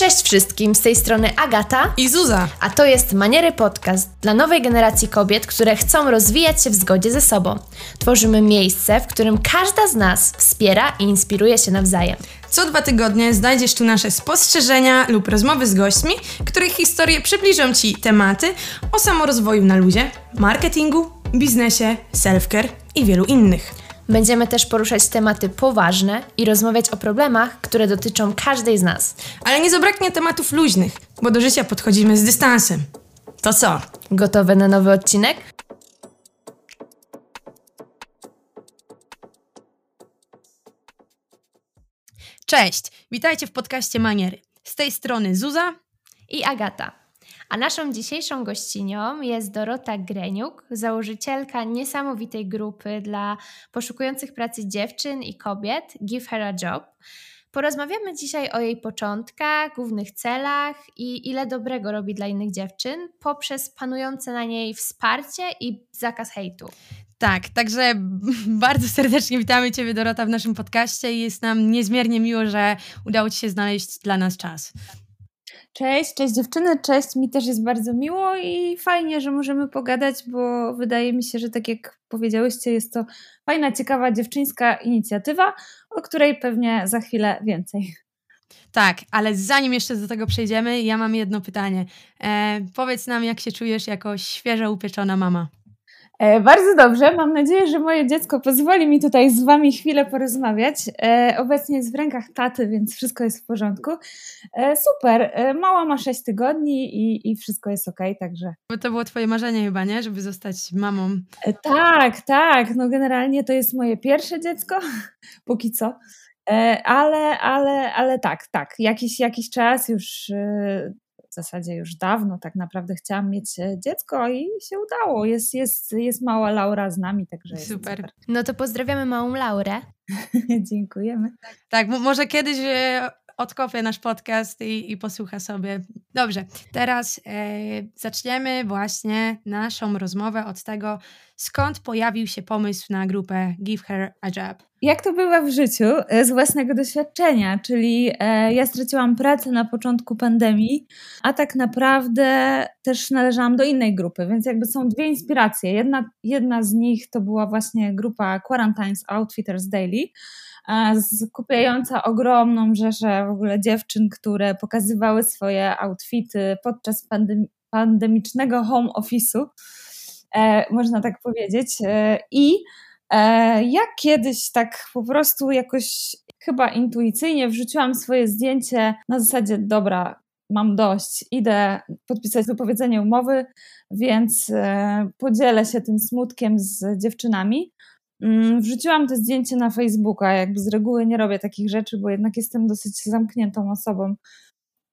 Cześć wszystkim, z tej strony Agata i Zuza, a to jest Maniery Podcast dla nowej generacji kobiet, które chcą rozwijać się w zgodzie ze sobą. Tworzymy miejsce, w którym każda z nas wspiera i inspiruje się nawzajem. Co 2 tygodnie znajdziesz tu nasze spostrzeżenia lub rozmowy z gośćmi, których historie przybliżą Ci tematy o samorozwoju na luzie, marketingu, biznesie, self-care i wielu innych. Będziemy też poruszać tematy poważne i rozmawiać o problemach, które dotyczą każdej z nas. Ale nie zabraknie tematów luźnych, bo do życia podchodzimy z dystansem. To co? Gotowe na nowy odcinek? Cześć! Witajcie w podcaście Maniery. Z tej strony Zuza i Agata. A naszą dzisiejszą gościnią jest Dorota Greniuk, założycielka niesamowitej grupy dla poszukujących pracy dziewczyn i kobiet Give Her a Job. Porozmawiamy dzisiaj o jej początkach, głównych celach i ile dobrego robi dla innych dziewczyn poprzez panujące na niej wsparcie i zakaz hejtu. Tak, także bardzo serdecznie witamy Ciebie, Dorota, w naszym podcaście i jest nam niezmiernie miło, że udało Ci się znaleźć dla nas czas. Cześć dziewczyny, cześć, mi też jest bardzo miło i fajnie, że możemy pogadać, bo wydaje mi się, że tak jak powiedziałyście, jest to fajna, ciekawa dziewczyńska inicjatywa, o której pewnie za chwilę więcej. Tak, ale zanim jeszcze do tego przejdziemy, ja mam jedno pytanie. Powiedz nam, jak się czujesz jako świeżo upieczona mama? Bardzo dobrze, mam nadzieję, że moje dziecko pozwoli mi tutaj z Wami chwilę porozmawiać. Obecnie jest w rękach taty, więc wszystko jest w porządku. Super, mała ma 6 tygodni i wszystko jest okej, także... Bo to było Twoje marzenie chyba, nie? Żeby zostać mamą. Tak, no generalnie to jest moje pierwsze dziecko, póki co. Ale tak, jakiś czas już... W zasadzie już dawno tak naprawdę chciałam mieć dziecko i się udało. Jest mała Laura z nami, także jest super. No to pozdrawiamy małą Laurę. Dziękujemy. Tak, może kiedyś odkopię nasz podcast i posłucha sobie. Dobrze, teraz zaczniemy właśnie naszą rozmowę od tego, skąd pojawił się pomysł na grupę Give Her a Job. Jak to bywa w życiu? Z własnego doświadczenia, czyli ja straciłam pracę na początku pandemii, a tak naprawdę też należałam do innej grupy, więc jakby są dwie inspiracje. Jedna z nich to była właśnie grupa Quarantines Outfitters Daily, skupiająca ogromną rzeszę w ogóle dziewczyn, które pokazywały swoje outfity podczas pandemicznego home office'u, można tak powiedzieć, i ja kiedyś tak po prostu jakoś chyba intuicyjnie wrzuciłam swoje zdjęcie na zasadzie dobra, mam dość, idę podpisać wypowiedzenie umowy, więc podzielę się tym smutkiem z dziewczynami. Wrzuciłam to zdjęcie na Facebooka, jakby z reguły nie robię takich rzeczy, bo jednak jestem dosyć zamkniętą osobą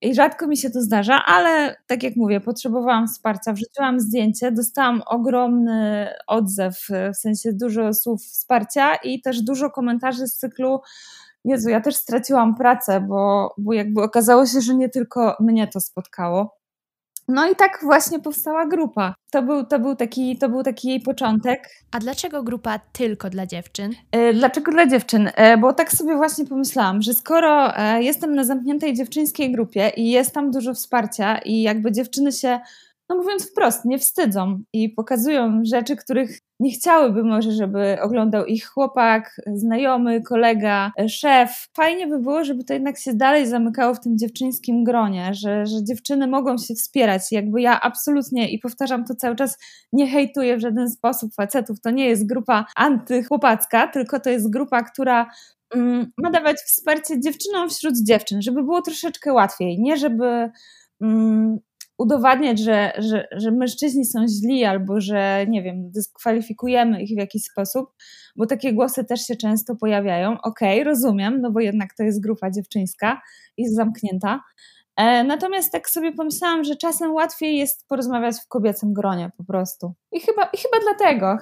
i rzadko mi się to zdarza, ale tak jak mówię, potrzebowałam wsparcia, wrzuciłam zdjęcie, dostałam ogromny odzew, w sensie dużo słów wsparcia i też dużo komentarzy z cyklu Jezu, ja też straciłam pracę, bo jakby okazało się, że nie tylko mnie to spotkało. No i tak właśnie powstała grupa. To był taki jej początek. A dlaczego grupa tylko dla dziewczyn? Dlaczego dla dziewczyn? Bo tak sobie właśnie pomyślałam, że skoro jestem na zamkniętej dziewczyńskiej grupie i jest tam dużo wsparcia i jakby dziewczyny się, no mówiąc wprost, nie wstydzą i pokazują rzeczy, których nie chciałyby może, żeby oglądał ich chłopak, znajomy, kolega, szef. Fajnie by było, żeby to jednak się dalej zamykało w tym dziewczyńskim gronie, że dziewczyny mogą się wspierać. Jakby ja absolutnie, i powtarzam to cały czas, nie hejtuję w żaden sposób facetów. To nie jest grupa antychłopacka, tylko to jest grupa, która ma dawać wsparcie dziewczynom wśród dziewczyn, żeby było troszeczkę łatwiej, nie żeby... udowadniać, że mężczyźni są źli albo, że nie wiem, dyskwalifikujemy ich w jakiś sposób, bo takie głosy też się często pojawiają. Okej, rozumiem, no bo jednak to jest grupa dziewczyńska, jest zamknięta. Natomiast tak sobie pomyślałam, że czasem łatwiej jest porozmawiać w kobiecym gronie po prostu. I chyba dlatego,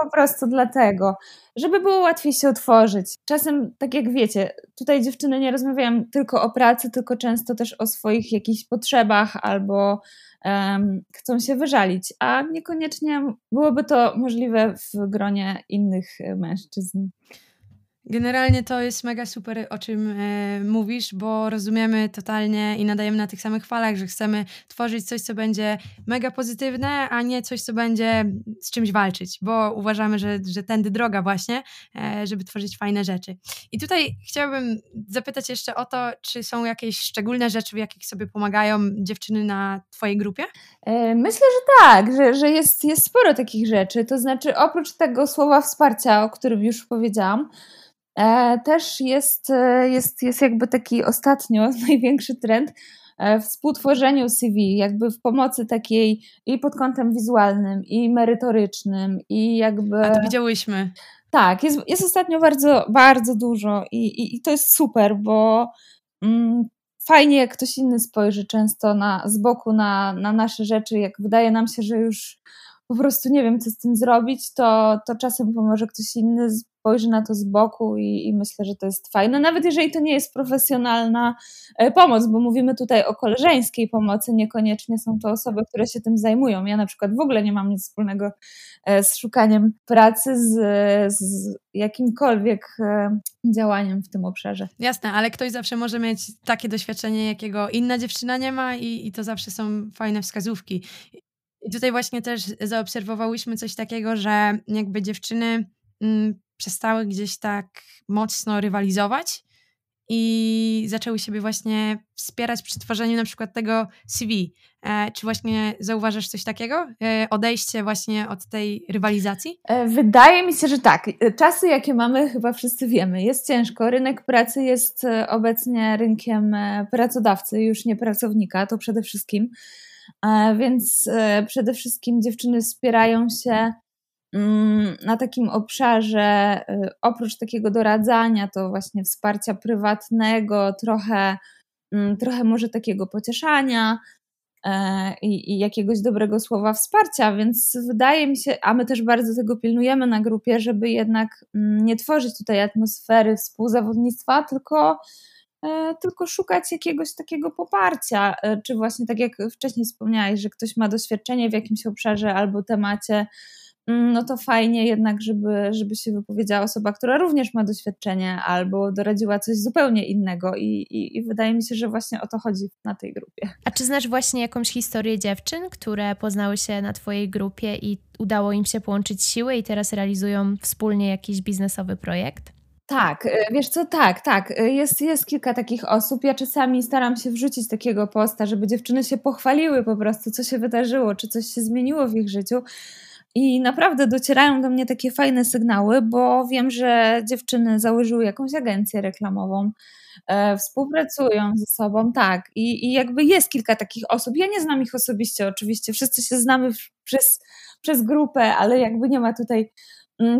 po prostu dlatego, żeby było łatwiej się otworzyć. Czasem, tak jak wiecie, tutaj dziewczyny nie rozmawiają tylko o pracy, tylko często też o swoich jakichś potrzebach albo chcą się wyżalić, a niekoniecznie byłoby to możliwe w gronie innych mężczyzn. Generalnie to jest mega super, o czym mówisz, bo rozumiemy totalnie i nadajemy na tych samych falach, że chcemy tworzyć coś, co będzie mega pozytywne, a nie coś, co będzie z czymś walczyć, bo uważamy, że tędy droga właśnie, żeby tworzyć fajne rzeczy. I tutaj chciałabym zapytać jeszcze o to, czy są jakieś szczególne rzeczy, w jakich sobie pomagają dziewczyny na twojej grupie? Myślę, że tak, że jest sporo takich rzeczy, to znaczy oprócz tego słowa wsparcia, o którym już powiedziałam, też jest jakby taki ostatnio największy trend w współtworzeniu CV, jakby w pomocy takiej i pod kątem wizualnym, i merytorycznym, i jakby... A to widziałyśmy. Tak, jest ostatnio bardzo, bardzo dużo i to jest super, bo fajnie jak ktoś inny spojrzy często z boku na nasze rzeczy, jak wydaje nam się, że już po prostu nie wiem, co z tym zrobić, to czasem pomoże ktoś inny spojrzy na to z boku i myślę, że to jest fajne, nawet jeżeli to nie jest profesjonalna pomoc, bo mówimy tutaj o koleżeńskiej pomocy, niekoniecznie są to osoby, które się tym zajmują. Ja na przykład w ogóle nie mam nic wspólnego z szukaniem pracy, z jakimkolwiek działaniem w tym obszarze. Jasne, ale ktoś zawsze może mieć takie doświadczenie, jakiego inna dziewczyna nie ma i to zawsze są fajne wskazówki. I tutaj właśnie też zaobserwowałyśmy coś takiego, że jakby dziewczyny przestały gdzieś tak mocno rywalizować i zaczęły siebie właśnie wspierać przy tworzeniu na przykład tego CV. Czy właśnie zauważasz coś takiego? Odejście właśnie od tej rywalizacji? Wydaje mi się, że tak. Czasy, jakie mamy, chyba wszyscy wiemy. Jest ciężko. Rynek pracy jest obecnie rynkiem pracodawcy, już nie pracownika, to przede wszystkim. Więc przede wszystkim dziewczyny wspierają się na takim obszarze, oprócz takiego doradzania, to właśnie wsparcia prywatnego, trochę może takiego pocieszania i jakiegoś dobrego słowa wsparcia, więc wydaje mi się, a my też bardzo tego pilnujemy na grupie, żeby jednak nie tworzyć tutaj atmosfery współzawodnictwa, tylko szukać jakiegoś takiego poparcia, czy właśnie tak jak wcześniej wspomniałaś, że ktoś ma doświadczenie w jakimś obszarze albo temacie, no to fajnie jednak, żeby się wypowiedziała osoba, która również ma doświadczenie albo doradziła coś zupełnie innego i wydaje mi się, że właśnie o to chodzi na tej grupie. A czy znasz właśnie jakąś historię dziewczyn, które poznały się na twojej grupie i udało im się połączyć siły i teraz realizują wspólnie jakiś biznesowy projekt? Tak, wiesz co, tak, jest kilka takich osób, ja czasami staram się wrzucić takiego posta, żeby dziewczyny się pochwaliły po prostu, co się wydarzyło, czy coś się zmieniło w ich życiu i naprawdę docierają do mnie takie fajne sygnały, bo wiem, że dziewczyny założyły jakąś agencję reklamową, współpracują ze sobą, tak, i jakby jest kilka takich osób, ja nie znam ich osobiście oczywiście, wszyscy się znamy przez grupę, ale jakby nie ma tutaj...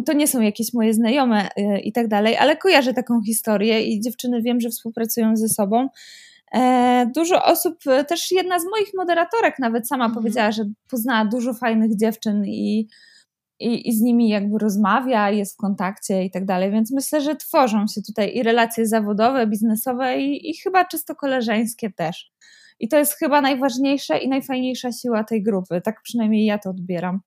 To nie są jakieś moje znajome i tak dalej, ale kojarzę taką historię i dziewczyny wiem, że współpracują ze sobą. Dużo osób, też jedna z moich moderatorek nawet sama powiedziała, że poznała dużo fajnych dziewczyn i z nimi jakby rozmawia, jest w kontakcie i tak dalej, więc myślę, że tworzą się tutaj i relacje zawodowe, biznesowe i chyba czysto koleżeńskie też. I to jest chyba najważniejsza i najfajniejsza siła tej grupy, tak przynajmniej ja to odbieram.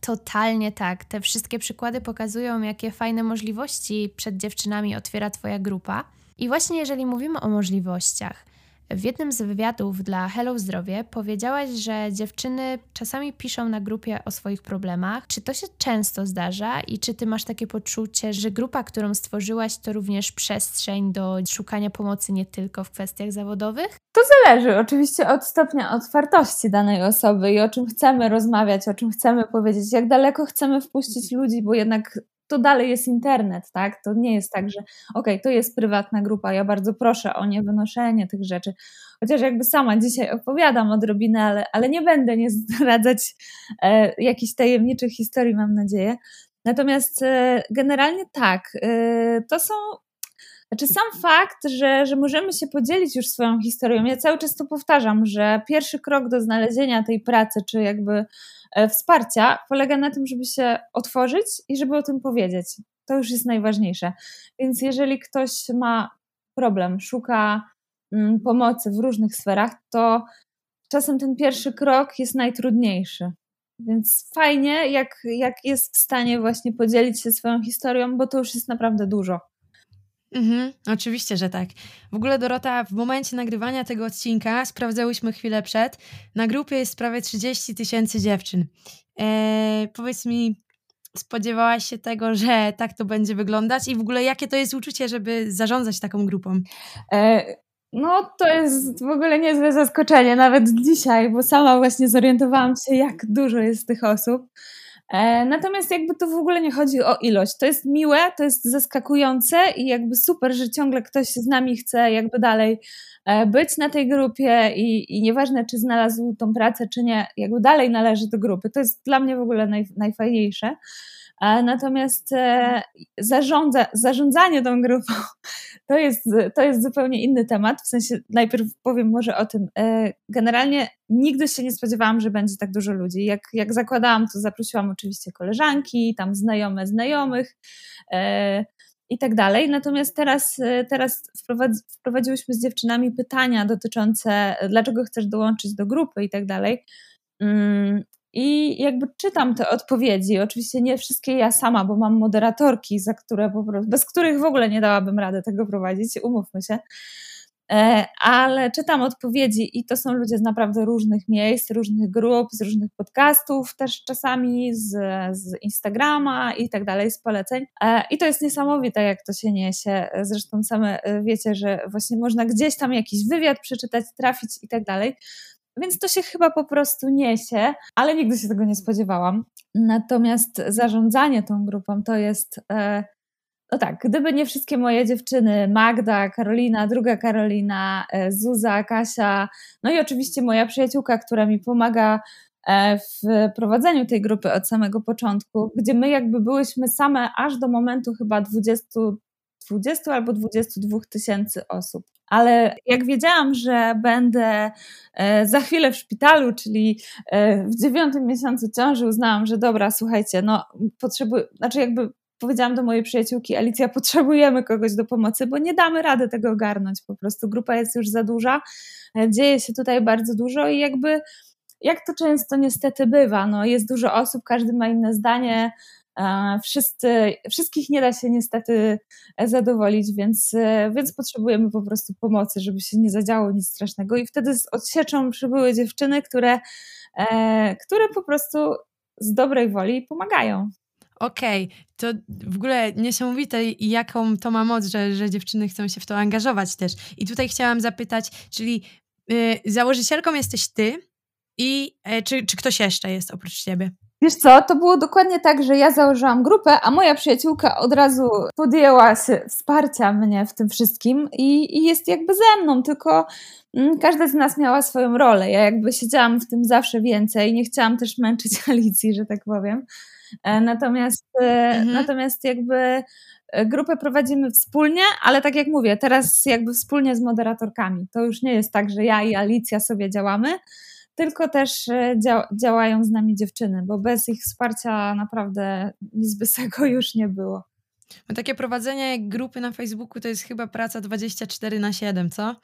Totalnie tak. Te wszystkie przykłady pokazują, jakie fajne możliwości przed dziewczynami otwiera twoja grupa. I właśnie jeżeli mówimy o możliwościach, w jednym z wywiadów dla Hello Zdrowie powiedziałaś, że dziewczyny czasami piszą na grupie o swoich problemach. Czy to się często zdarza i czy ty masz takie poczucie, że grupa, którą stworzyłaś, to również przestrzeń do szukania pomocy nie tylko w kwestiach zawodowych? To zależy oczywiście od stopnia otwartości danej osoby i o czym chcemy rozmawiać, o czym chcemy powiedzieć, jak daleko chcemy wpuścić ludzi, bo jednak... To dalej jest internet, tak? To nie jest tak, że to jest prywatna grupa, ja bardzo proszę o niewynoszenie tych rzeczy. Chociaż jakby sama dzisiaj opowiadam odrobinę, ale nie będę zdradzać jakichś tajemniczych historii, mam nadzieję. Natomiast generalnie tak, to są... Znaczy sam fakt, że możemy się podzielić już swoją historią, ja cały czas to powtarzam, że pierwszy krok do znalezienia tej pracy, czy jakby wsparcia polega na tym, żeby się otworzyć i żeby o tym powiedzieć. To już jest najważniejsze. Więc jeżeli ktoś ma problem, szuka pomocy w różnych sferach, to czasem ten pierwszy krok jest najtrudniejszy. Więc fajnie, jak jest w stanie właśnie podzielić się swoją historią, bo to już jest naprawdę dużo. Mhm, oczywiście, że tak. W ogóle Dorota, w momencie nagrywania tego odcinka, sprawdzałyśmy chwilę przed, na grupie jest prawie 30 000 dziewczyn. Powiedz mi, spodziewałaś się tego, że tak to będzie wyglądać i w ogóle jakie to jest uczucie, żeby zarządzać taką grupą? No to jest w ogóle niezłe zaskoczenie, nawet dzisiaj, bo sama właśnie zorientowałam się, jak dużo jest tych osób. Natomiast jakby to w ogóle nie chodzi o ilość, to jest miłe, to jest zaskakujące i jakby super, że ciągle ktoś z nami chce jakby dalej być na tej grupie i nieważne czy znalazł tą pracę czy nie, jakby dalej należy do grupy, to jest dla mnie w ogóle najfajniejsze. Natomiast zarządzanie tą grupą to jest zupełnie inny temat, w sensie najpierw powiem może o tym. Generalnie nigdy się nie spodziewałam, że będzie tak dużo ludzi. Jak zakładałam, to zaprosiłam oczywiście koleżanki, tam znajome znajomych i tak dalej. Natomiast teraz wprowadziłyśmy z dziewczynami pytania dotyczące dlaczego chcesz dołączyć do grupy i tak dalej. I jakby czytam te odpowiedzi, oczywiście nie wszystkie ja sama, bo mam moderatorki, bez których w ogóle nie dałabym rady tego prowadzić, umówmy się, ale czytam odpowiedzi i to są ludzie z naprawdę różnych miejsc, różnych grup, z różnych podcastów też czasami, z Instagrama i tak dalej, z poleceń i to jest niesamowite jak to się niesie, zresztą same wiecie, że właśnie można gdzieś tam jakiś wywiad przeczytać, trafić i tak dalej. Więc to się chyba po prostu niesie, ale nigdy się tego nie spodziewałam. Natomiast zarządzanie tą grupą to jest, no tak, gdyby nie wszystkie moje dziewczyny, Magda, Karolina, druga Karolina, Zuza, Kasia, no i oczywiście moja przyjaciółka, która mi pomaga w prowadzeniu tej grupy od samego początku, gdzie my jakby byłyśmy same aż do momentu chyba 20 albo 22 000 osób. Ale jak wiedziałam, że będę za chwilę w szpitalu, czyli w 9 miesiącu ciąży, uznałam, że dobra, słuchajcie, no jakby powiedziałam do mojej przyjaciółki Alicja, potrzebujemy kogoś do pomocy, bo nie damy rady tego ogarnąć po prostu. Grupa jest już za duża, dzieje się tutaj bardzo dużo i jakby jak to często niestety bywa, no jest dużo osób, każdy ma inne zdanie, wszystkich nie da się niestety zadowolić, więc potrzebujemy po prostu pomocy, żeby się nie zadziało nic strasznego i wtedy z odsieczą przybyły dziewczyny, które po prostu z dobrej woli pomagają. Okej, to w ogóle niesamowite jaką to ma moc, że dziewczyny chcą się w to angażować też i tutaj chciałam zapytać, czyli założycielką jesteś ty i czy ktoś jeszcze jest oprócz ciebie? Wiesz co, to było dokładnie tak, że ja założyłam grupę, a moja przyjaciółka od razu podjęła się wsparcia mnie w tym wszystkim i jest jakby ze mną, tylko każda z nas miała swoją rolę. Ja jakby siedziałam w tym zawsze więcej, nie chciałam też męczyć Alicji, że tak powiem. Natomiast jakby grupę prowadzimy wspólnie, ale tak jak mówię, teraz jakby wspólnie z moderatorkami. To już nie jest tak, że ja i Alicja sobie działamy, tylko też działają z nami dziewczyny, bo bez ich wsparcia naprawdę nic by z tego już nie było. No takie prowadzenie grupy na Facebooku to jest chyba praca 24/7, co?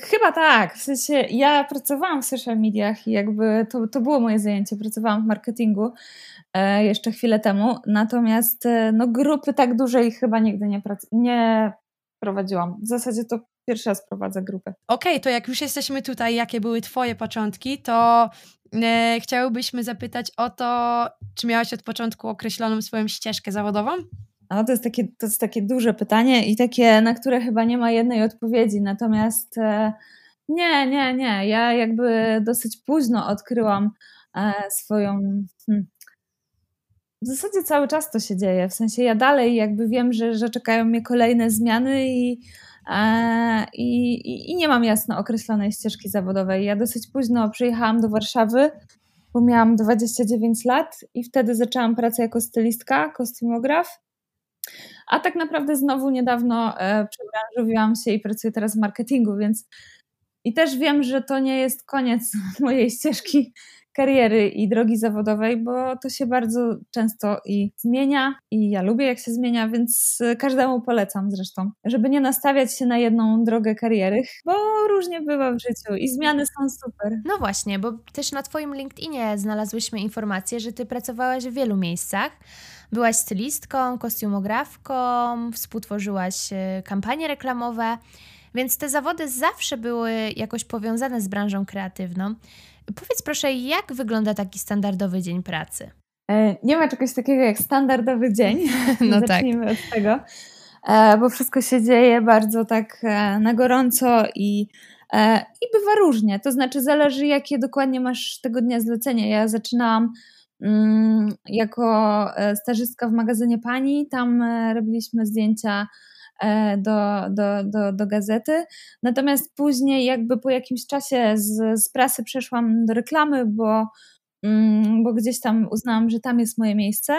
Chyba tak, w sensie ja pracowałam w social mediach i jakby to było moje zajęcie, pracowałam w marketingu jeszcze chwilę temu, natomiast no grupy tak dużej chyba nigdy nie prowadziłam, w zasadzie to pierwszy raz prowadzę grupę. Okej, to jak już jesteśmy tutaj, jakie były twoje początki, to chciałybyśmy zapytać o to, czy miałaś od początku określoną swoją ścieżkę zawodową? No, to jest takie duże pytanie i takie, na które chyba nie ma jednej odpowiedzi, natomiast nie, ja jakby dosyć późno odkryłam swoją... W zasadzie cały czas to się dzieje, w sensie ja dalej jakby wiem, że czekają mnie kolejne zmiany i nie mam jasno określonej ścieżki zawodowej. Ja dosyć późno przyjechałam do Warszawy, bo miałam 29 lat i wtedy zaczęłam pracę jako stylistka, kostiumograf, a tak naprawdę znowu niedawno przebranżowiłam się i pracuję teraz w marketingu, więc i też wiem, że to nie jest koniec mojej ścieżki kariery i drogi zawodowej, bo to się bardzo często i zmienia i ja lubię jak się zmienia, więc każdemu polecam zresztą, żeby nie nastawiać się na jedną drogę kariery, bo różnie bywa w życiu i zmiany są super. No właśnie, bo też na twoim LinkedInie znalazłyśmy informację, że ty pracowałaś w wielu miejscach, Byłaś stylistką, kostiumografką, współtworzyłaś kampanie reklamowe, więc te zawody zawsze były jakoś powiązane z branżą kreatywną. Powiedz proszę, jak wygląda taki standardowy dzień pracy? Nie ma czegoś takiego jak standardowy dzień. No zacznijmy tak. Od tego, bo wszystko się dzieje bardzo tak na gorąco i bywa różnie. To znaczy zależy, jakie dokładnie masz tego dnia zlecenie. Ja zaczynałam jako stażystka w magazynie Pani. Tam robiliśmy zdjęcia do gazety. Natomiast później jakby po jakimś czasie z prasy przeszłam do reklamy, bo gdzieś tam uznałam, że tam jest moje miejsce.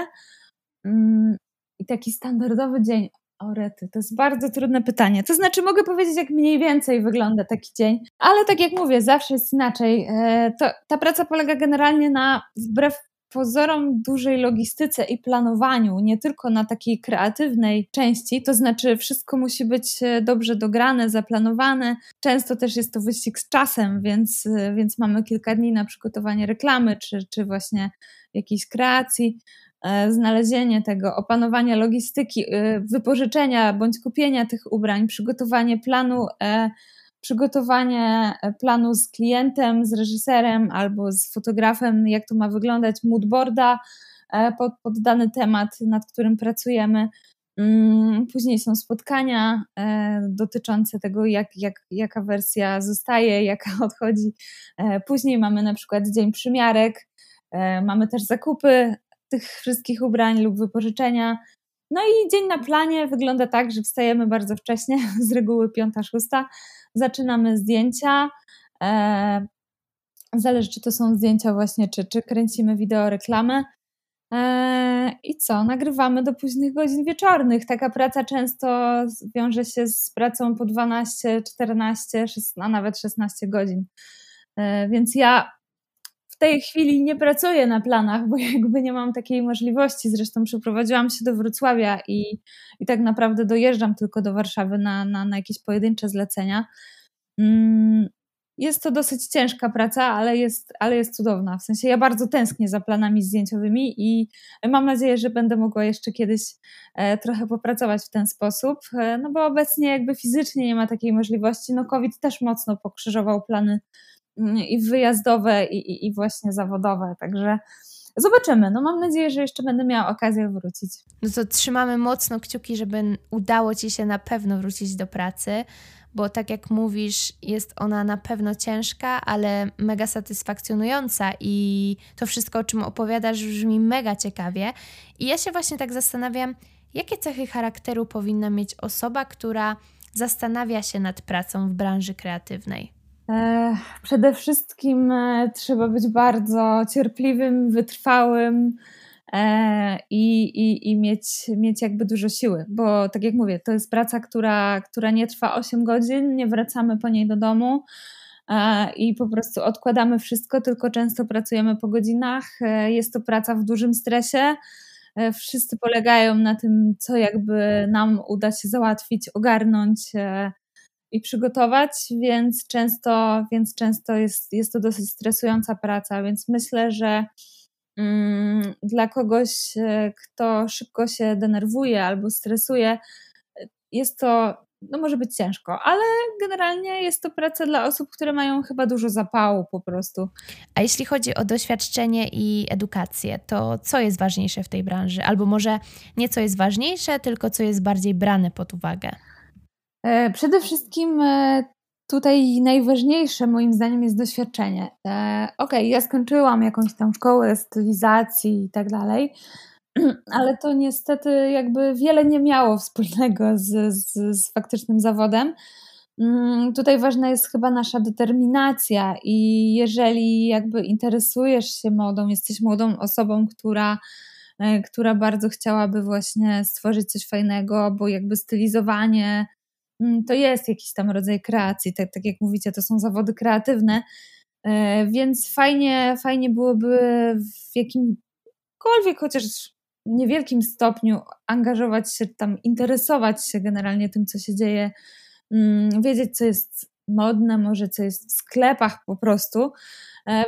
I taki standardowy dzień. O rety, to jest bardzo trudne pytanie. To znaczy mogę powiedzieć, jak mniej więcej wygląda taki dzień, ale tak jak mówię, zawsze jest inaczej. Ta praca polega generalnie na, wbrew pozorom, dużej logistyce i planowaniu, nie tylko na takiej kreatywnej części, to znaczy wszystko musi być dobrze dograne, zaplanowane. Często też jest to wyścig z czasem, więc mamy kilka dni na przygotowanie reklamy, czy właśnie jakiejś kreacji, znalezienie tego, opanowanie logistyki, wypożyczenia bądź kupienia tych ubrań, przygotowanie planu z klientem, z reżyserem albo z fotografem, jak to ma wyglądać, moodboarda pod dany temat, nad którym pracujemy. Później są spotkania dotyczące tego, jaka wersja zostaje, jaka odchodzi. Później mamy na przykład dzień przymiarek, mamy też zakupy tych wszystkich ubrań lub wypożyczenia. No i dzień na planie wygląda tak, że wstajemy bardzo wcześnie, z reguły 5-6, zaczynamy zdjęcia, zależy czy to są zdjęcia właśnie, czy kręcimy wideo reklamę i co, nagrywamy do późnych godzin wieczornych. Taka praca często wiąże się z pracą po 12, 14, a nawet 16 godzin, więc ja w tej chwili nie pracuję na planach, bo jakby nie mam takiej możliwości. Zresztą przeprowadziłam się do Wrocławia i tak naprawdę dojeżdżam tylko do Warszawy na jakieś pojedyncze zlecenia. Jest to dosyć ciężka praca, ale jest cudowna. W sensie ja bardzo tęsknię za planami zdjęciowymi i mam nadzieję, że będę mogła jeszcze kiedyś trochę popracować w ten sposób, no bo obecnie jakby fizycznie nie ma takiej możliwości. No COVID też mocno pokrzyżował plany i wyjazdowe, i właśnie zawodowe, także zobaczymy. No mam nadzieję, że jeszcze będę miała okazję wrócić. No to trzymamy mocno kciuki, żeby udało Ci się na pewno wrócić do pracy, bo tak jak mówisz, jest ona na pewno ciężka, ale mega satysfakcjonująca i to wszystko, o czym opowiadasz, brzmi mega ciekawie. I ja się właśnie tak zastanawiam, jakie cechy charakteru powinna mieć osoba, która zastanawia się nad pracą w branży kreatywnej? Przede wszystkim trzeba być bardzo cierpliwym, wytrwałym i mieć jakby dużo siły, bo tak jak mówię, to jest praca, która nie trwa 8 godzin, nie wracamy po niej do domu i po prostu odkładamy wszystko, tylko często pracujemy po godzinach, jest to praca w dużym stresie, wszyscy polegają na tym, co jakby nam uda się załatwić, ogarnąć i przygotować, więc często jest to dosyć stresująca praca, więc myślę, że dla kogoś, kto szybko się denerwuje albo stresuje, jest to, no może być ciężko, ale generalnie jest to praca dla osób, które mają chyba dużo zapału po prostu. A jeśli chodzi o doświadczenie i edukację, to co jest ważniejsze w tej branży? Albo może nie co jest ważniejsze, tylko co jest bardziej brane pod uwagę? Przede wszystkim tutaj najważniejsze moim zdaniem jest doświadczenie. Okej, ja skończyłam jakąś tam szkołę stylizacji i tak dalej, ale to niestety jakby wiele nie miało wspólnego z faktycznym zawodem. Tutaj ważna jest chyba nasza determinacja i jeżeli jakby interesujesz się modą, jesteś młodą osobą, która bardzo chciałaby właśnie stworzyć coś fajnego, bo jakby stylizowanie to jest jakiś tam rodzaj kreacji, tak jak mówicie, to są zawody kreatywne, więc fajnie byłoby w jakimkolwiek, chociaż niewielkim stopniu angażować się tam, interesować się generalnie tym, co się dzieje, wiedzieć, co jest modne, może co jest w sklepach po prostu,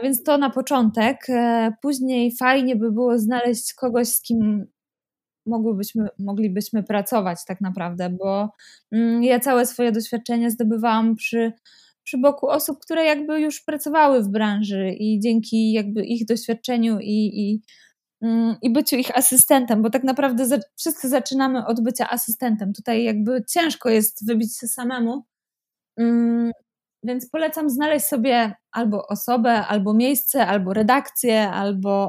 więc to na początek. Później fajnie by było znaleźć kogoś, z kim moglibyśmy pracować tak naprawdę, bo ja całe swoje doświadczenie zdobywałam przy boku osób, które jakby już pracowały w branży i dzięki jakby ich doświadczeniu i byciu ich asystentem, bo tak naprawdę wszyscy zaczynamy od bycia asystentem. Tutaj jakby ciężko jest wybić się samemu, więc polecam znaleźć sobie albo osobę, albo miejsce, albo redakcję,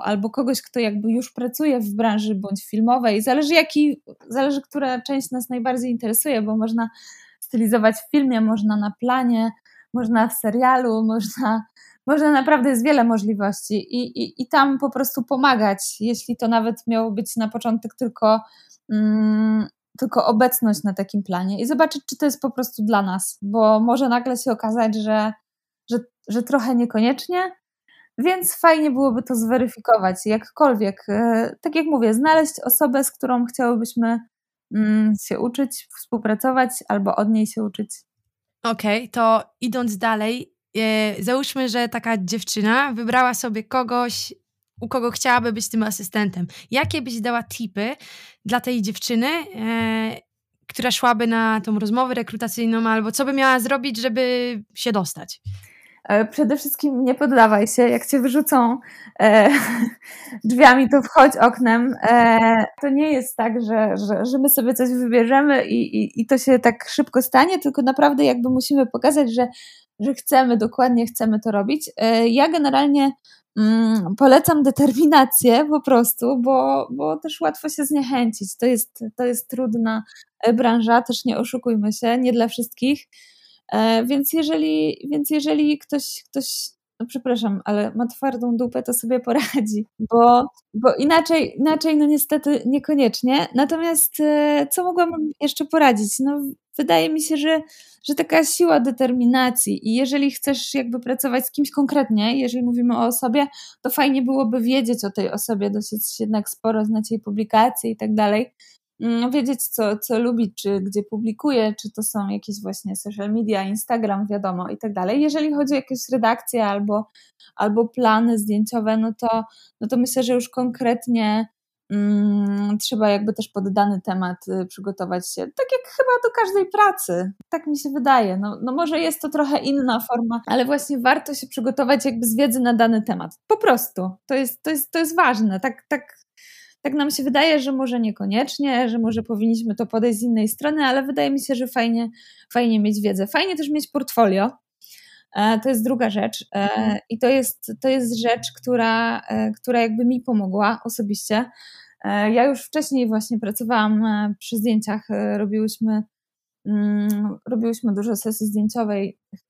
albo kogoś, kto jakby już pracuje w branży bądź filmowej. Zależy, która część nas najbardziej interesuje, bo można stylizować w filmie, można na planie, można w serialu, można naprawdę, jest wiele możliwości i tam po prostu pomagać, jeśli to nawet miało być na początek tylko obecność na takim planie i zobaczyć, czy to jest po prostu dla nas, bo może nagle się okazać, że trochę niekoniecznie, więc fajnie byłoby to zweryfikować jakkolwiek. Tak jak mówię, znaleźć osobę, z którą chciałybyśmy się uczyć, współpracować albo od niej się uczyć. Okej, to idąc dalej, załóżmy, że taka dziewczyna wybrała sobie kogoś, u kogo chciałaby być tym asystentem. Jakie byś dała tipy dla tej dziewczyny, która szłaby na tą rozmowę rekrutacyjną, albo co by miała zrobić, żeby się dostać? Przede wszystkim nie poddawaj się. Jak cię wyrzucą drzwiami, to wchodź oknem. To nie jest tak, że my sobie coś wybierzemy i to się tak szybko stanie, tylko naprawdę jakby musimy pokazać, że dokładnie chcemy to robić. Ja generalnie polecam determinację po prostu, bo też łatwo się zniechęcić. To jest trudna branża, też nie oszukujmy się, nie dla wszystkich. Więc jeżeli ktoś, ale ma twardą dupę, to sobie poradzi, bo inaczej no niestety niekoniecznie. Natomiast co mogłabym jeszcze poradzić? No, wydaje mi się, że taka siła determinacji i jeżeli chcesz jakby pracować z kimś konkretnie, jeżeli mówimy o osobie, to fajnie byłoby wiedzieć o tej osobie, dosyć jednak sporo znać jej publikacje i tak dalej, wiedzieć co lubi, czy gdzie publikuje, czy to są jakieś właśnie social media, Instagram, wiadomo i tak dalej. Jeżeli chodzi o jakieś redakcje albo plany zdjęciowe, no to myślę, że już konkretnie trzeba jakby też pod dany temat przygotować się, tak jak chyba do każdej pracy, tak mi się wydaje. No może jest to trochę inna forma, ale właśnie warto się przygotować jakby z wiedzy na dany temat, po prostu to jest ważne, tak nam się wydaje, że może niekoniecznie, że może powinniśmy to podejść z innej strony, ale wydaje mi się, że fajnie mieć wiedzę, fajnie też mieć portfolio. To jest druga rzecz i to jest rzecz, która jakby mi pomogła osobiście. Ja już wcześniej właśnie pracowałam przy zdjęciach, robiłyśmy dużo sesji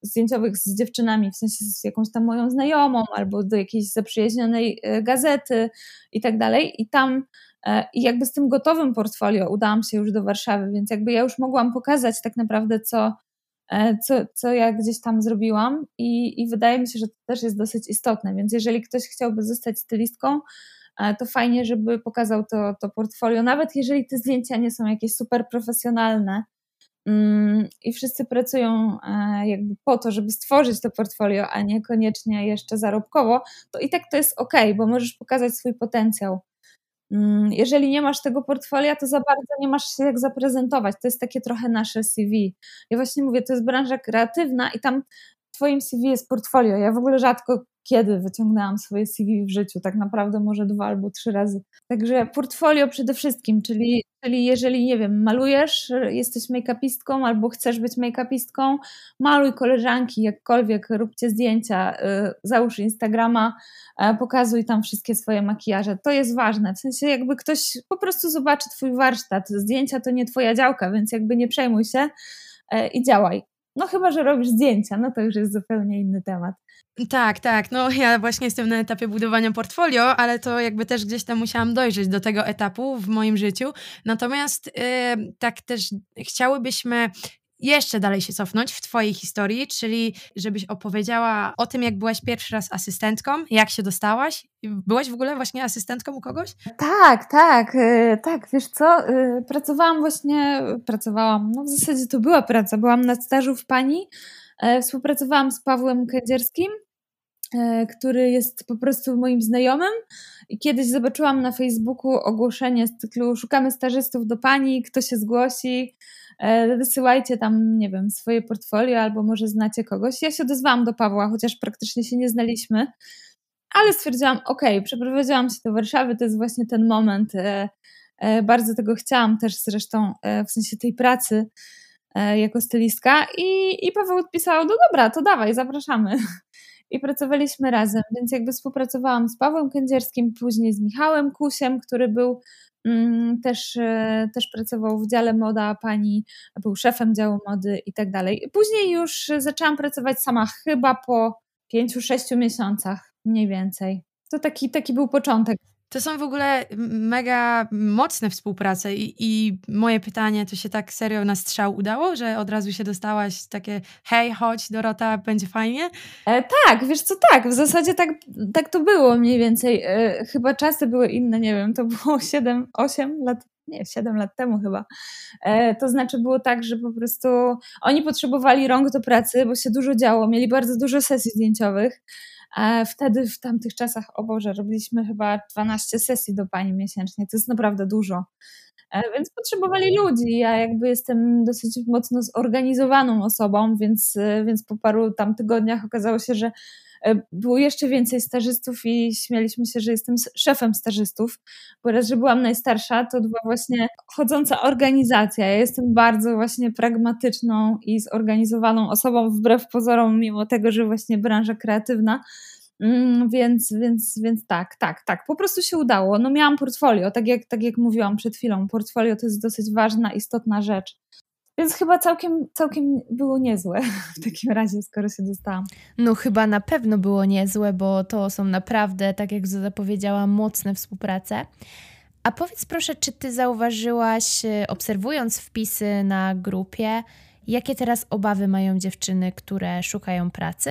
zdjęciowych z dziewczynami, w sensie z jakąś tam moją znajomą albo do jakiejś zaprzyjaźnionej gazety i tak dalej i tam jakby z tym gotowym portfolio udałam się już do Warszawy, więc jakby ja już mogłam pokazać tak naprawdę co ja gdzieś tam zrobiłam i wydaje mi się, że to też jest dosyć istotne, więc jeżeli ktoś chciałby zostać stylistką, to fajnie, żeby pokazał to portfolio, nawet jeżeli te zdjęcia nie są jakieś super profesjonalne i wszyscy pracują jakby po to, żeby stworzyć to portfolio, a niekoniecznie jeszcze zarobkowo, to i tak to jest okej, bo możesz pokazać swój potencjał. Jeżeli nie masz tego portfolia, to za bardzo nie masz się jak zaprezentować, to jest takie trochę nasze CV. Ja właśnie mówię, to jest branża kreatywna i tam twoim CV jest portfolio, ja w ogóle rzadko kiedy wyciągnęłam swoje CV w życiu, tak naprawdę może 2 albo 3 razy. Także portfolio przede wszystkim, czyli jeżeli, nie wiem, malujesz, jesteś make-upistką albo chcesz być make-upistką, maluj koleżanki, jakkolwiek, róbcie zdjęcia, załóż Instagrama, pokazuj tam wszystkie swoje makijaże. To jest ważne, w sensie jakby ktoś po prostu zobaczy twój warsztat, zdjęcia to nie twoja działka, więc jakby nie przejmuj się i działaj. No chyba, że robisz zdjęcia, no to już jest zupełnie inny temat. Tak, no ja właśnie jestem na etapie budowania portfolio, ale to jakby też gdzieś tam musiałam dojrzeć do tego etapu w moim życiu, natomiast tak też chciałybyśmy jeszcze dalej się cofnąć w twojej historii, czyli żebyś opowiedziała o tym, jak byłaś pierwszy raz asystentką, jak się dostałaś, byłaś w ogóle właśnie asystentką u kogoś? Tak, wiesz co, pracowałam, no w zasadzie to była praca, byłam na stażu w Pani, współpracowałam z Pawłem Kędzierskim który jest po prostu moim znajomym i kiedyś zobaczyłam na Facebooku ogłoszenie z cyklu szukamy stażystów do Pani, kto się zgłosi, wysyłajcie tam, nie wiem, swoje portfolio albo może znacie kogoś. Ja się odezwałam do Pawła, chociaż praktycznie się nie znaliśmy, ale stwierdziłam, okej, przeprowadziłam się do Warszawy, to jest właśnie ten moment, bardzo tego chciałam też zresztą, w sensie tej pracy jako stylistka i Paweł odpisał, no dobra, to dawaj, zapraszamy. I pracowaliśmy razem, więc jakby współpracowałam z Pawłem Kędzierskim, później z Michałem Kusiem, który był też pracował w dziale moda, Pani był szefem działu mody i tak dalej. Później już zaczęłam pracować sama chyba po 5-6 miesiącach mniej więcej. To taki był początek. To są w ogóle mega mocne współprace i moje pytanie, to się tak serio na strzał udało, że od razu się dostałaś takie hej, chodź Dorota, będzie fajnie? Tak, wiesz co, tak, w zasadzie tak to było mniej więcej. Chyba czasy były inne, nie wiem, to było 7 lat temu chyba. To znaczy było tak, że po prostu oni potrzebowali rąk do pracy, bo się dużo działo, mieli bardzo dużo sesji zdjęciowych. Wtedy, w tamtych czasach, o Boże, robiliśmy chyba 12 sesji do Pani miesięcznie, to jest naprawdę dużo, więc potrzebowali ludzi, ja jakby jestem dosyć mocno zorganizowaną osobą, więc po paru tam tygodniach okazało się, że było jeszcze więcej stażystów i śmialiśmy się, że jestem szefem stażystów, bo raz, że byłam najstarsza, to była właśnie chodząca organizacja. Ja jestem bardzo właśnie pragmatyczną i zorganizowaną osobą, wbrew pozorom, mimo tego, że właśnie branża kreatywna, więc tak, po prostu się udało. No miałam portfolio, tak jak mówiłam przed chwilą, portfolio to jest dosyć ważna, istotna rzecz. Więc chyba całkiem było niezłe w takim razie, skoro się dostałam. No chyba na pewno było niezłe, bo to są naprawdę, tak jak Zuza powiedziała, mocne współprace. A powiedz proszę, czy ty zauważyłaś, obserwując wpisy na grupie, jakie teraz obawy mają dziewczyny, które szukają pracy?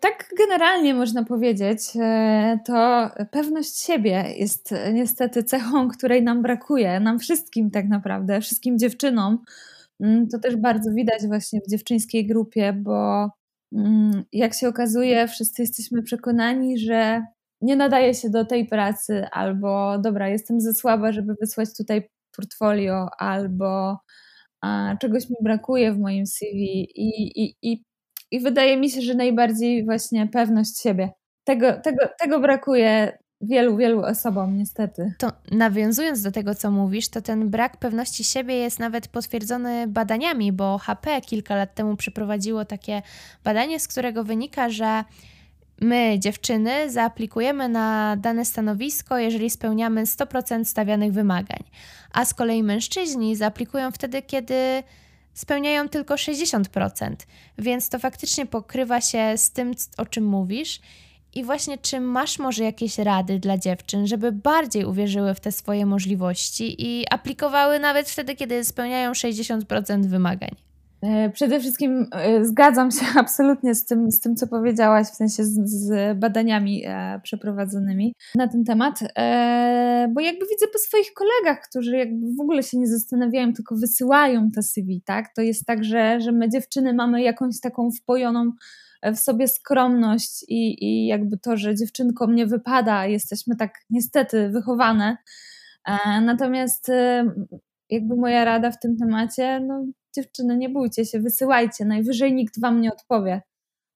Tak generalnie można powiedzieć, to pewność siebie jest niestety cechą, której nam brakuje, nam wszystkim tak naprawdę, wszystkim dziewczynom. To też bardzo widać właśnie w dziewczyńskiej grupie, bo jak się okazuje, wszyscy jesteśmy przekonani, że nie nadaje się do tej pracy, albo dobra, jestem za słaba, żeby wysłać tutaj portfolio, albo czegoś mi brakuje w moim CV I wydaje mi się, że najbardziej właśnie pewność siebie. Tego brakuje wielu osobom niestety. To nawiązując do tego, co mówisz, to ten brak pewności siebie jest nawet potwierdzony badaniami, bo HP kilka lat temu przeprowadziło takie badanie, z którego wynika, że my, dziewczyny, zaaplikujemy na dane stanowisko, jeżeli spełniamy 100% stawianych wymagań. A z kolei mężczyźni zaaplikują wtedy, kiedy spełniają tylko 60%, więc to faktycznie pokrywa się z tym, o czym mówisz. I właśnie czy masz może jakieś rady dla dziewczyn, żeby bardziej uwierzyły w te swoje możliwości i aplikowały nawet wtedy, kiedy spełniają 60% wymagań? Przede wszystkim zgadzam się absolutnie z tym, co powiedziałaś, w sensie z badaniami przeprowadzonymi na ten temat, bo jakby widzę po swoich kolegach, którzy jakby w ogóle się nie zastanawiają, tylko wysyłają te CV, tak? To jest tak, że my dziewczyny mamy jakąś taką wpojoną w sobie skromność i jakby to, że dziewczynkom nie wypada, jesteśmy tak niestety wychowane, natomiast jakby moja rada w tym temacie, no dziewczyny, nie bójcie się, wysyłajcie, najwyżej nikt wam nie odpowie.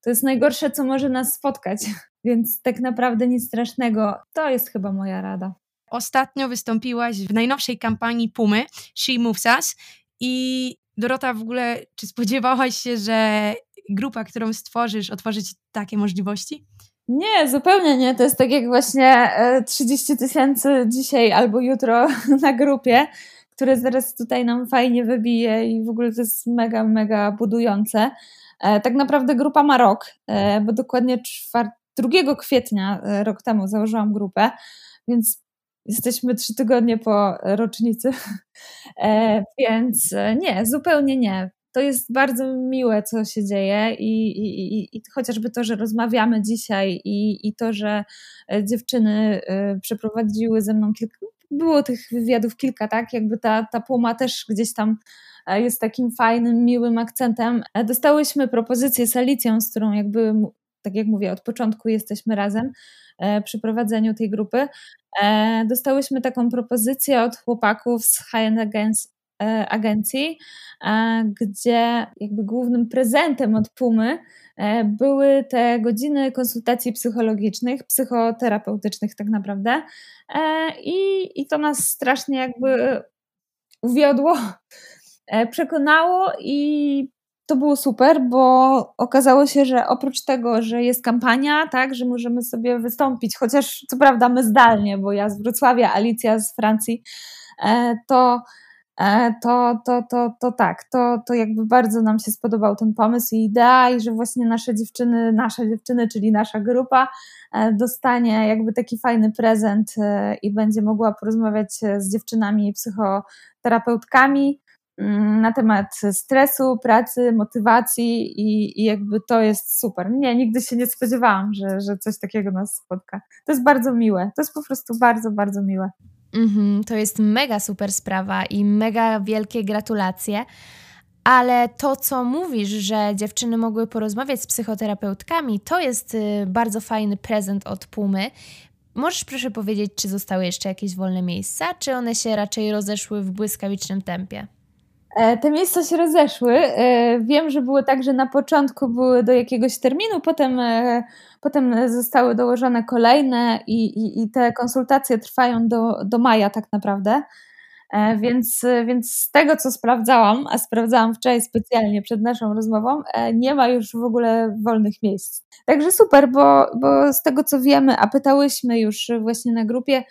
To jest najgorsze, co może nas spotkać, więc tak naprawdę nic strasznego. To jest chyba moja rada. Ostatnio wystąpiłaś w najnowszej kampanii Pumy, She Moves Us i Dorota, w ogóle czy spodziewałaś się, że grupa, którą stworzysz, otworzy ci takie możliwości? Nie, zupełnie nie. To jest tak jak właśnie 30 000 dzisiaj albo jutro na grupie, które zaraz tutaj nam fajnie wybije i w ogóle to jest mega budujące. Tak naprawdę grupa ma rok, bo dokładnie 2 kwietnia rok temu założyłam grupę, więc jesteśmy 3 tygodnie po rocznicy, więc nie, zupełnie nie. To jest bardzo miłe, co się dzieje i chociażby to, że rozmawiamy dzisiaj i to, że dziewczyny przeprowadziły ze mną było tych wywiadów kilka, tak? Jakby ta Puma też gdzieś tam jest takim fajnym, miłym akcentem. Dostałyśmy propozycję z Alicją, z którą jakby tak jak mówię, od początku jesteśmy razem przy prowadzeniu tej grupy. Dostałyśmy taką propozycję od chłopaków z Hayena Agency, gdzie jakby głównym prezentem od Pumy były te godziny konsultacji psychologicznych, psychoterapeutycznych tak naprawdę. I to nas strasznie jakby uwiodło, przekonało i to było super, bo okazało się, że oprócz tego, że jest kampania, tak, że możemy sobie wystąpić, chociaż co prawda my zdalnie, bo ja z Wrocławia, Alicja z Francji, to jakby bardzo nam się spodobał ten pomysł i idea, i że właśnie nasze dziewczyny, czyli nasza grupa dostanie jakby taki fajny prezent i będzie mogła porozmawiać z dziewczynami psychoterapeutkami na temat stresu, pracy, motywacji i jakby to jest super. Nie, nigdy się nie spodziewałam, że coś takiego nas spotka. To jest bardzo miłe, to jest po prostu bardzo, bardzo miłe. To jest mega super sprawa i mega wielkie gratulacje, ale to, co mówisz, że dziewczyny mogły porozmawiać z psychoterapeutkami, to jest bardzo fajny prezent od Pumy. Możesz proszę powiedzieć, czy zostały jeszcze jakieś wolne miejsca, czy one się raczej rozeszły w błyskawicznym tempie? Te miejsca się rozeszły. Wiem, że było tak, że na początku były do jakiegoś terminu, potem zostały dołożone kolejne i te konsultacje trwają do maja tak naprawdę. Więc z tego, co sprawdzałam, a sprawdzałam wczoraj specjalnie przed naszą rozmową, nie ma już w ogóle wolnych miejsc. Także super, bo z tego, co wiemy, a pytałyśmy już właśnie na grupie,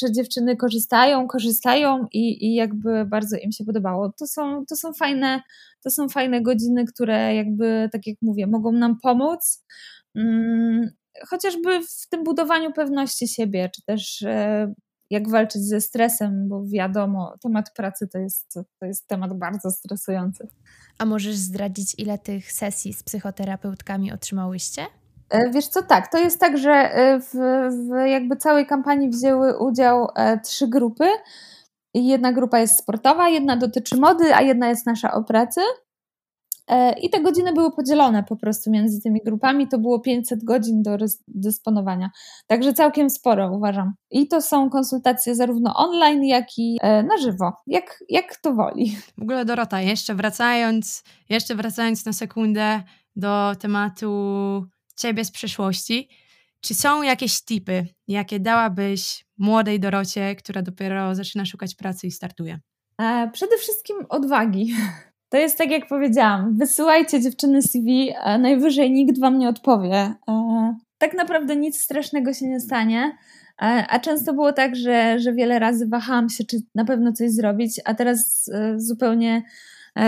czy dziewczyny korzystają i jakby bardzo im się podobało. To są fajne godziny, które jakby, tak jak mówię, mogą nam pomóc, chociażby w tym budowaniu pewności siebie, czy też jak walczyć ze stresem, bo wiadomo, temat pracy to jest temat bardzo stresujący. A możesz zdradzić, ile tych sesji z psychoterapeutkami otrzymałyście? Wiesz co, tak, to jest tak, że w jakby całej kampanii wzięły udział 3 grupy. Jedna grupa jest sportowa, jedna dotyczy mody, a jedna jest nasza o pracy. I te godziny były podzielone po prostu między tymi grupami, to było 500 godzin do dysponowania, także całkiem sporo uważam. I to są konsultacje zarówno online, jak i na żywo, jak to woli. W ogóle Dorota, jeszcze wracając na sekundę do tematu Ciebie z przeszłości, czy są jakieś tipy, jakie dałabyś młodej Dorocie, która dopiero zaczyna szukać pracy i startuje? Przede wszystkim odwagi. To jest tak, jak powiedziałam, wysyłajcie dziewczyny CV, a najwyżej nikt wam nie odpowie. Tak naprawdę nic strasznego się nie stanie, a często było tak, że wiele razy wahałam się, czy na pewno coś zrobić, a teraz zupełnie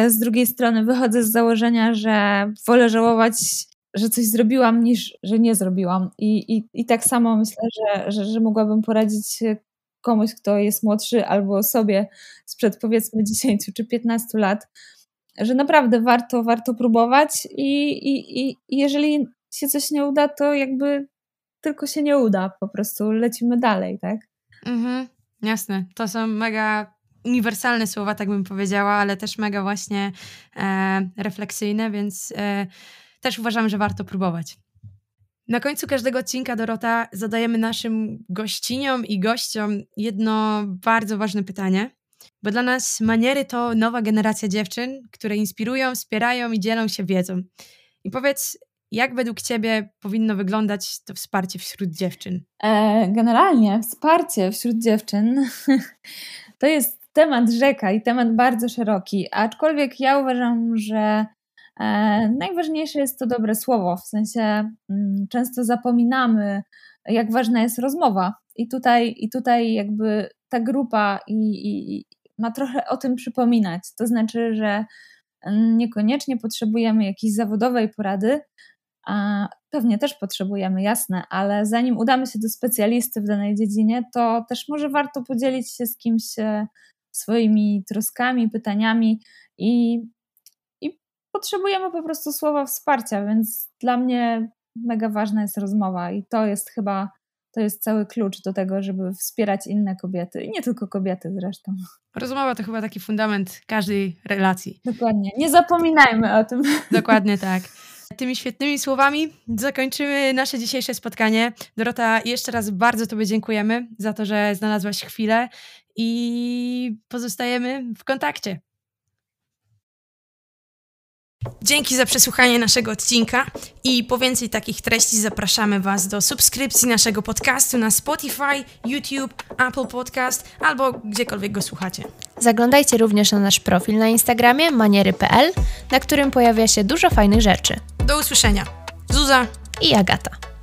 z drugiej strony wychodzę z założenia, że wolę żałować, że coś zrobiłam, niż że nie zrobiłam. I tak samo myślę, że mogłabym poradzić komuś, kto jest młodszy, albo sobie sprzed powiedzmy 10 czy 15 lat, że naprawdę warto próbować i jeżeli się coś nie uda, to jakby tylko się nie uda, po prostu lecimy dalej, tak? Mhm, jasne, to są mega uniwersalne słowa, tak bym powiedziała, ale też mega właśnie refleksyjne, więc też uważam, że warto próbować. Na końcu każdego odcinka, Dorota, zadajemy naszym gościniom i gościom jedno bardzo ważne pytanie. Bo dla nas Maniery to nowa generacja dziewczyn, które inspirują, wspierają i dzielą się wiedzą. I powiedz, jak według Ciebie powinno wyglądać to wsparcie wśród dziewczyn? Generalnie wsparcie wśród dziewczyn to jest temat rzeka i temat bardzo szeroki, aczkolwiek ja uważam, że najważniejsze jest to dobre słowo, w sensie często zapominamy, jak ważna jest rozmowa i tutaj jakby ta grupa i ma trochę o tym przypominać, to znaczy, że niekoniecznie potrzebujemy jakiejś zawodowej porady, a pewnie też potrzebujemy, jasne, ale zanim udamy się do specjalisty w danej dziedzinie, to też może warto podzielić się z kimś swoimi troskami, pytaniami i potrzebujemy po prostu słowa wsparcia, więc dla mnie mega ważna jest rozmowa i to jest chyba cały klucz do tego, żeby wspierać inne kobiety. I nie tylko kobiety zresztą. Rozmowa to chyba taki fundament każdej relacji. Dokładnie. Nie zapominajmy o tym. Dokładnie tak. Tymi świetnymi słowami zakończymy nasze dzisiejsze spotkanie. Dorota, jeszcze raz bardzo Tobie dziękujemy za to, że znalazłaś chwilę i pozostajemy w kontakcie. Dzięki za przesłuchanie naszego odcinka i po więcej takich treści zapraszamy Was do subskrypcji naszego podcastu na Spotify, YouTube, Apple Podcast albo gdziekolwiek go słuchacie. Zaglądajcie również na nasz profil na Instagramie maniery.pl, na którym pojawia się dużo fajnych rzeczy. Do usłyszenia. Zuza i Agata.